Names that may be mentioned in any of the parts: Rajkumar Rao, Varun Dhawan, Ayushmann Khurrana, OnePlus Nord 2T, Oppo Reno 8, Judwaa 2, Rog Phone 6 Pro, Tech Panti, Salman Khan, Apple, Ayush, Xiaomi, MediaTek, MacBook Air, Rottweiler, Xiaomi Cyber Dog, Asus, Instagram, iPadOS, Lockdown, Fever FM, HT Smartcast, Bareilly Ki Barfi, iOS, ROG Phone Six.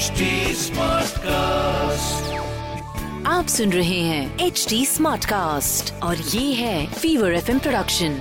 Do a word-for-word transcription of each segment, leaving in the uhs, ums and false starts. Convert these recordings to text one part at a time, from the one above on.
H T Smartcast, आप सुन रहे हैं एच टी Smartcast और ये है fever F M production.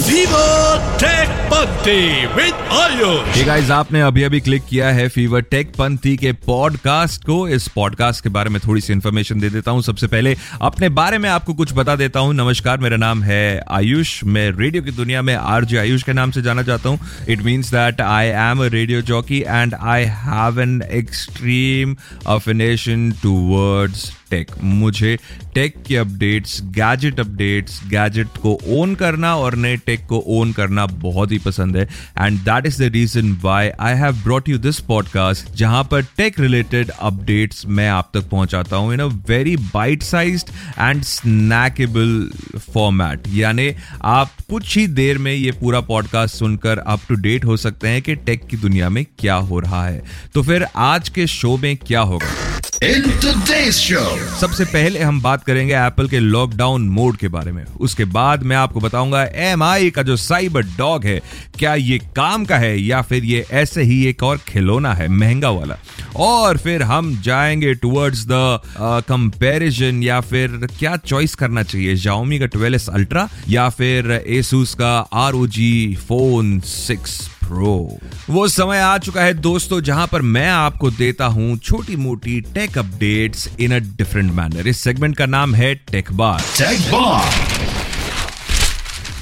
Fever take पंती विद आयुष। हे गाइस, आपने अभी अभी क्लिक किया है फीवर टेक पंती के पॉडकास्ट को। इस पॉडकास्ट के बारे में थोड़ी सी इन्फॉर्मेशन दे देता हूँ। सबसे पहले अपने बारे में आपको कुछ बता देता हूँ। नमस्कार, मेरा नाम है आयुष। मैं रेडियो की दुनिया में आरजे आयुष के नाम से जाना जाता हूँ। It means that I am a radio jockey and I have an extreme affinity towards tech. मुझे टेक की अपडेट्स, गैजेट अपडेट्स, गैजेट को ओन करना और नए टेक को ओन करना बहुत ही पसंद है। And that is the reason why I have brought you this podcast, जहां पर टेक रिलेटेड अपडेट्स मैं आप तक पहुंचाता हूं in a very bite sized and snackable format. यानी आप कुछ ही देर में ये पूरा पॉडकास्ट सुनकर अप टू डेट हो सकते हैं कि टेक की दुनिया में क्या हो रहा है। तो फिर आज के शो में क्या होगा? In today's show, सबसे पहले हम बात करेंगे एप्पल के लॉकडाउन मोड के बारे में। उसके बाद मैं आपको बताऊंगा एम आई का जो साइबर डॉग है, क्या ये काम का है या फिर ये ऐसे ही एक और खिलौना है, महंगा वाला। और फिर हम जाएंगे टुवर्ड्स द कंपैरिजन, या फिर क्या चॉइस करना चाहिए, Xiaomi का ट्वेल्व एस अल्ट्रा या फिर Asus का R O G phone six Pro. वो समय आ चुका है दोस्तों जहां पर मैं आपको देता हूं छोटी मोटी tech updates in a different manner. इस सेगमेंट का नाम है टेक बार। टेक बार।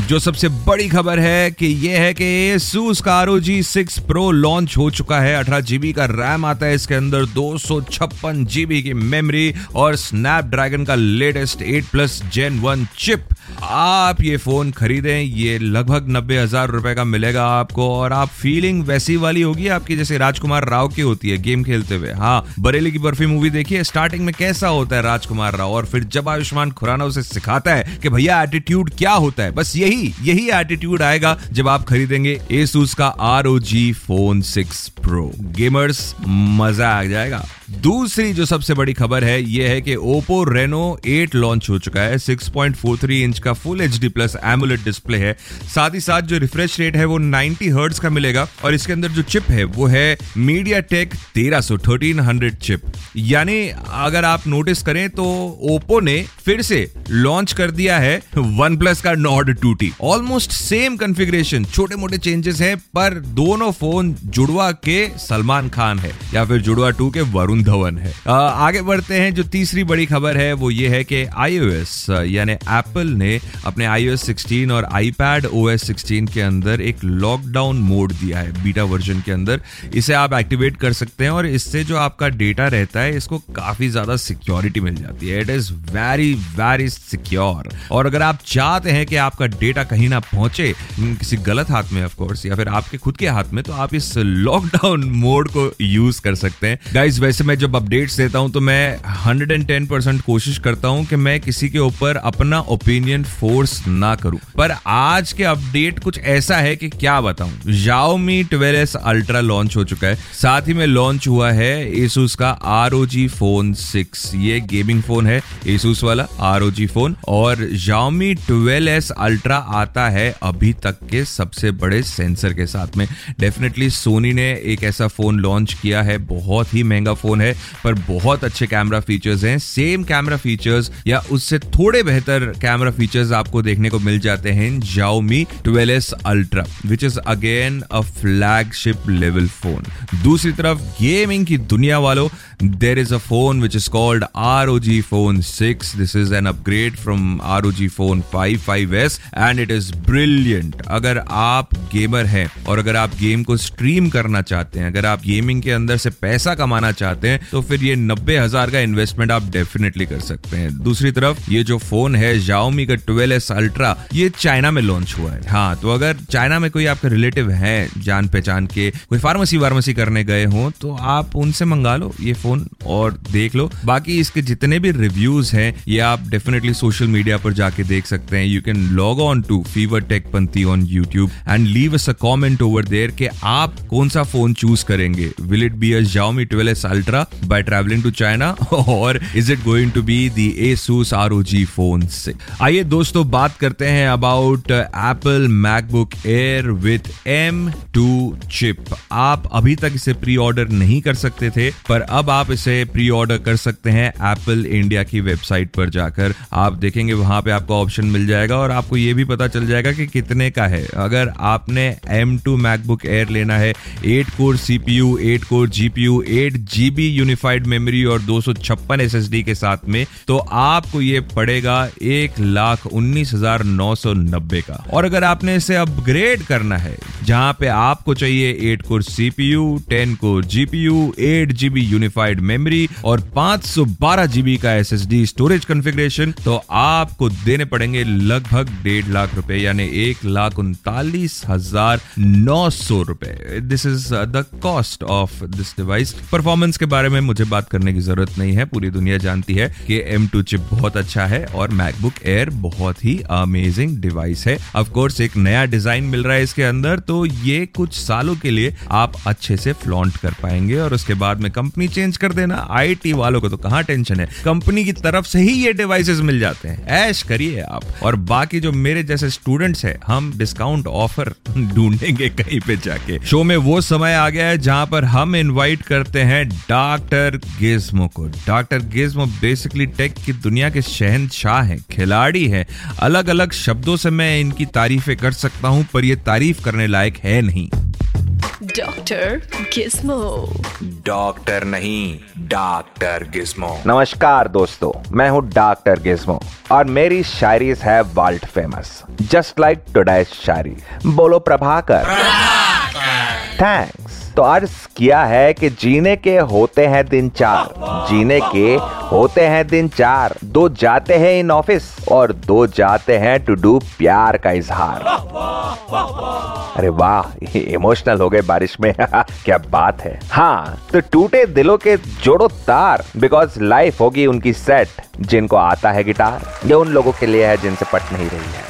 जो सबसे बड़ी खबर है कि यह है कि Asus का R O G six Pro launch हो चुका है। अठारह जीबी का रैम आता है इसके अंदर, दो सौ छप्पन जीबी की मेमोरी और स्नैपड्रैगन का latest eight plus gen one chip. आप ये फोन खरीदें, ये लगभग नब्बे हजार रुपए का मिलेगा आपको। और आप फीलिंग वैसी वाली होगी आपकी जैसे राजकुमार राव की होती है गेम खेलते हुए। हाँ, बरेली की बर्फी मूवी देखिए, स्टार्टिंग में कैसा होता है राजकुमार राव, और फिर जब आयुष्मान खुराना उसे सिखाता है कि भैया एटीट्यूड क्या होता है, बस यही यही एटीट्यूड आएगा जब आप खरीदेंगे Asus का R O G phone six Pro। Gamers, मजा आ जाएगा। दूसरी जो सबसे बड़ी खबर है यह है कि ओप्पो रेनो एट लॉन्च हो चुका है। Six point four three inch का full HD plus AMOLED display है। साथ ही साथ जो रिफ्रेश रेट है वो नब्बे हर्ट्ज का मिलेगा और इसके अंदर जो चिप है वो है मीडियाटेक तेरह सौ चिप। यानी अगर आप नोटिस करें तो ओप्पो ने फिर से लॉन्च कर दिया है OnePlus का Nord two T. Almost same configuration, छोटे मोटे चेंजेस हैं, पर दोनों फोन जुड़वा के सलमान खान है या फिर जुड़वा टू के वरुण धवन है। आ, आगे बढ़ते हैं। जो तीसरी बड़ी खबर है वो ये है कि iOS यानी एप्पल ने अपने आई ओ एस सिक्सटीन और iPad ओ एस सिक्सटीन के अंदर एक लॉकडाउन मोड दिया है बीटा वर्जन के अंदर। इसे आप एक्टिवेट कर सकते हैं और इससे जो आपका डेटा रहता है इसको काफी ज्यादा सिक्योरिटी मिल जाती है। It is very very secure. और अगर आप चाहते हैं कि आपका डेटा कहीं ना पहुंचे किसी गलत हाथ में, ऑफ कोर्स, या फिर आपके खुद के हाथ में, तो आप इस लॉकडाउन मोड को यूज कर सकते हैं। गाइस, वैसे मैं जब अपडेट्स देता हूं तो मैं एक सौ दस परसेंट कोशिश करता हूं कि मैं किसी के ऊपर अपना ओपिनियन फोर्स ना करूं, पर आज के अपडेट कुछ ऐसा है कि क्या बताऊं। Xiaomi twelve S Ultra launch हो चुका है। साथ ही में लॉन्च हुआ है Asus का R O G phone six. ये गेमिंग फोन है, Asus वाला आर ओ जी फोन। और Xiaomi ट्वेल्व एस Ultra आता है अभी तक के सबसे बड़े सेंसर के साथ में। डेफिनेटली सोनी ने एक ऐसा फोन लॉन्च किया है, बहुत ही महंगा फोन है, पर बहुत अच्छे कैमरा फीचर्स हैं। सेम कैमरा फीचर्स या उससे थोड़े बेहतर कैमरा फीचर्स आपको देखने को मिल जाते हैं Xiaomi twelve S Ultra, which is again a flagship level phone. दूसरी तरफ गेमिंग की दुनिया वालों, there is a phone which is called R O G Phone six. This is an upgrade from R O G Phone five, five S and it is brilliant. अगर आप gamer हैं और अगर आप गेम को स्ट्रीम करना चाहते हैं, अगर आप गेमिंग के अंदर से पैसा कमाना चाहते हैं, तो फिर ये नब्बे हजार का इन्वेस्टमेंट आप डेफिनेटली कर सकते हैं। दूसरी तरफ ये जो फोन है Xiaomi का ट्वेल्व एस Ultra, ये चाइना में लॉन्च हुआ है। हाँ, तो अगर चाइना में कोई आपका रिलेटिव है जान पहचान के, कोई फार्मेसी वार्मेसी करने गए हो, तो आप उनसे मंगा लो ये फोन और देख लो। बाकी इसके जितने भी रिव्यूज हैं ये आप डेफिनेटली सोशल मीडिया पर जाके देख सकते हैं। You can log on to fever take पंती on YouTube and leave us a comment over there कि आप कौन सा फोन चूज करेंगे। Will it be a Xiaomi twelve S Ultra Ultra by traveling to China or is it going to be the Asus R O G Phone six? आइए दोस्तों बात करते हैं about Apple MacBook Air with M two chip। आप अभी तक इसे pre order नहीं कर सकते थे पर अब आप इसे प्री ऑर्डर कर सकते हैं Apple India की वेबसाइट पर जाकर। आप देखेंगे वहां पे आपको ऑप्शन मिल जाएगा और आपको ये भी पता चल जाएगा कि कितने का है। अगर आपने M टू MacBook Air लेना है, eight core CPU, eight core GPU, eight GB unified memory और दो सौ छप्पन एसएसडी के साथ में, तो आपको ये पड़ेगा एक लाख उन्नीस हजार नौ सौ नब्बे का। और अगर आपने इसे अपग्रेड करना है जहां पे आपको चाहिए eight core CPU, ten core GPU, eight GB unified memory और पांच सौ बारह जीबी का एसएसडी स्टोरेज कॉन्फ़िगरेशन, तो आपको देने पड़ेंगे लगभग डेढ़ लाख रुपए यानी एक लाख उनतालीस हजार नौ सौ रुपए। This is the cost of this device. Performance के बारे में मुझे बात करने की जरूरत नहीं है, पूरी दुनिया जानती है कि M टू चिप बहुत अच्छा है और मैकबुक एयर बहुत ही अमेजिंग डिवाइस है। ऑफ कोर्स एक नया डिजाइन मिल रहा है इसके अंदर, तो ये कुछ सालों के लिए आप अच्छे से फ्लॉन्ट कर पाएंगे और उसके बाद में कंपनी चेंज कर देना। आईटी वालों को तो कहां टेंशन है, कंपनी की तरफ से ही ये डिवाइसेस मिल जाते हैं, ऐश करिए आप। और बाकी जो मेरे जैसे स्टूडेंट्स हैं, हम डिस्काउंट ऑफर ढूंढेंगे कहीं पे जाके। शो में वो समय आ गया है जहां पर हम इनवाइट करते हैं डॉक्टर गिज़मो को। डॉक्टर गिज़मो बेसिकली टेक की दुनिया के शहंशाह हैं, खिलाड़ी हैं। अलग अलग शब्दों से मैं इनकी तारीफें कर सकता हूं पर ये तारीफ करने लायक है नहीं। डॉक्टर गिज़मो, डॉक्टर नहीं, डॉक्टर गिज़मो। नमस्कार दोस्तों, मैं हूँ डॉक्टर गिज़मो और मेरी शायरीज है world famous, just like today's शायरी। बोलो प्रभाकर, थैंक्स। तो अर्ज किया है कि जीने के होते हैं दिन चार, जीने के होते हैं दिन चार, दो जाते हैं इन ऑफिस और दो जाते हैं टू डू प्यार का इजहार। अरे वाह, इमोशनल हो गए बारिश में क्या बात है। हाँ, तो टूटे दिलों के जोड़ो तार, बिकॉज लाइफ होगी उनकी सेट जिनको आता है गिटार। ये उन लोगों के लिए है जिनसे पट नहीं रही है।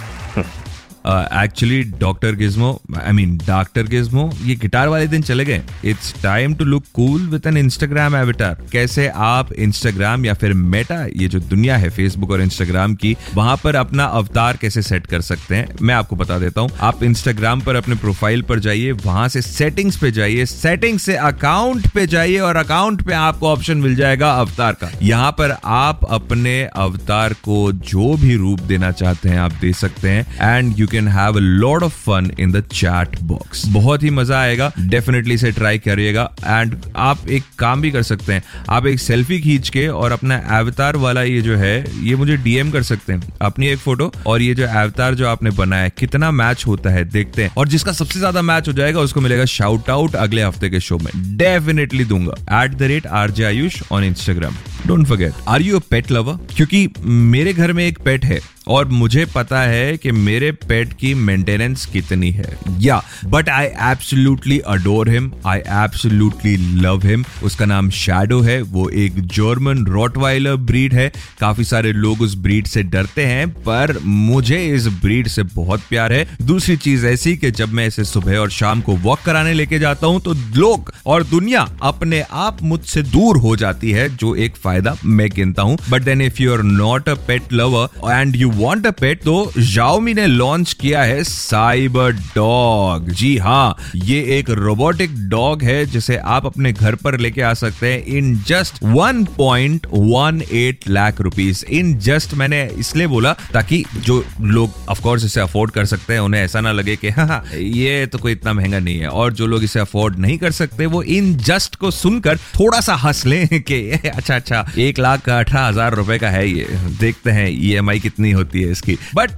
Actually doctor Gizmo, I mean doctor Gizmo, ये गिटार वाले दिन चले गए। It's time to look cool with an Instagram avatar. कैसे आप इंस्टाग्राम या फिर मेटा, ये जो दुनिया है फेसबुक और इंस्टाग्राम की, वहां पर अपना अवतार कैसे सेट कर सकते हैं मैं आपको बता देता हूँ। आप इंस्टाग्राम पर अपने प्रोफाइल पर जाइए, वहां से सेटिंग्स पे जाइए, सेटिंग्स से अकाउंट पे जाइए और अकाउंट पे आपको ऑप्शन मिल जाएगा अवतार का। यहाँ पर आप अपने अवतार को जो भी रूप देना चाहते हैं आप दे सकते हैं and You can have a lot of fun in the chat box. बहुत ही मजा आएगा, डेफिनेटली इसे ट्राई करिएगा। एंड आप एक काम भी कर सकते हैं, आप एक सेल्फी खींच के और अपना अवतार वाला ये जो है ये मुझे डीएम कर सकते हैं, अपनी एक फोटो और ये जो अवतार जो आपने बनाया है कितना मैच होता है देखते हैं। और जिसका सबसे ज्यादा मैच हो जाएगा उसको मिलेगा शाउट आउट अगले हफ्ते के शो में, डेफिनेटली दूंगा। At the rate RJ Ayush on Instagram. Don't forget, are you a pet lover? क्योंकि मेरे घर में एक पेट है और मुझे पता है कि मेरे पेट की मेंटेनेंस कितनी है। या but I absolutely adore him, I absolutely love him. उसका नाम शैडो है, वो एक जर्मन रॉटवाइलर ब्रीड है। काफी सारे लोग उस ब्रीड से डरते हैं पर मुझे इस ब्रीड से बहुत प्यार है। दूसरी चीज ऐसी कि जब मैं इसे सुबह और शाम को वॉक कराने लेके जाता हूँ तो लोग और दुनिया अपने आप मुझसे दूर हो जाती है, जो एक फायदा मैं गिनता हूँ। But then if you are not a pet lover and you Want a pet, तो Xiaomi ने लॉन्च किया है साइबर डॉग। जी हाँ, ये एक रोबोटिक डॉग है जिसे आप अपने घर पर लेके आ सकते हैं इन जस्ट एक पॉइंट एक आठ लाख रुपीस। इन जस्ट मैंने इसलिए बोला ताकि जो लोग ऑफ कोर्स इसे अफोर्ड कर सकते हैं उन्हें ऐसा ना लगे कि हाँ हाँ ये तो कोई इतना महंगा नहीं है, और जो लोग इसे अफोर्ड नहीं कर सकते वो इन जस्ट को सुनकर थोड़ा सा हंस लें कि अच्छा अच्छा एक लाख अठारह हजार रुपए का है ये, देखते हैं ईएमआई कितनी होती है इसकी। But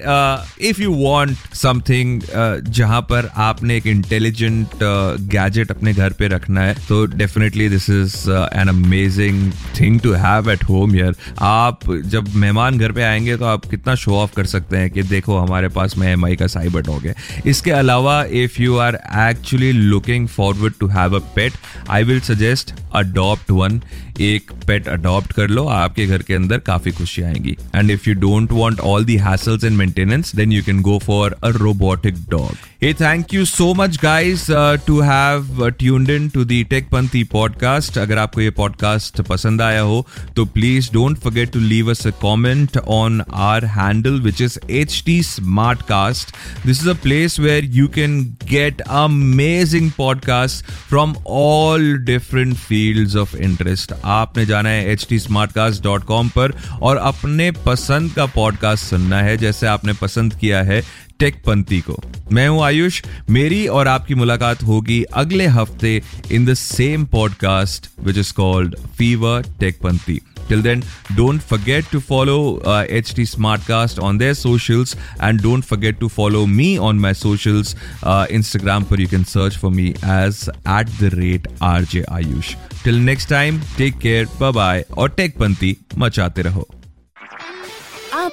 if you want something जहां पर आपने एक इंटेलिजेंट गैजेट uh, अपने घर पे रखना है तो definitely this is an amazing thing to have at home यार। आप जब मेहमान घर पे आएंगे तो आप कितना शो ऑफ कर सकते हैं कि देखो हमारे पास में एम आई का साइबर डॉग है। इसके अलावा if you are actually looking forward to have a pet, I will suggest adopt one. एक पेट अडॉप्ट कर लो, आपके घर के अंदर काफी खुशी आएंगी। And if you don't want all all the hassles and maintenance, then you can go for a robotic dog. Hey, thank you so much guys uh, to have uh, tuned in to the Tech Panti podcast. अगर आपको ये podcast पसंद आया हो तो please don't forget to leave us a comment on our handle which is H T Smartcast. This is a place where you can get amazing podcasts from all different fields of interest. आपने जाना है h t smartcast dot com पर और अपने पसंद का podcast सुनना है जैसे आपने पसंद किया है टेक पंती को. मैं हूं आयुष, मेरी और आपकी मुलाकात होगी अगले हफ्ते in the same podcast which is called Fever take Panti. Till then, don't forget to follow uh, H T Smartcast on their socials and don't forget to follow me on my socials. Uh, Instagram, where you can search for me as at the rate R J Ayush. Till next time, take care, bye-bye और take पंती मचाते रहो. आप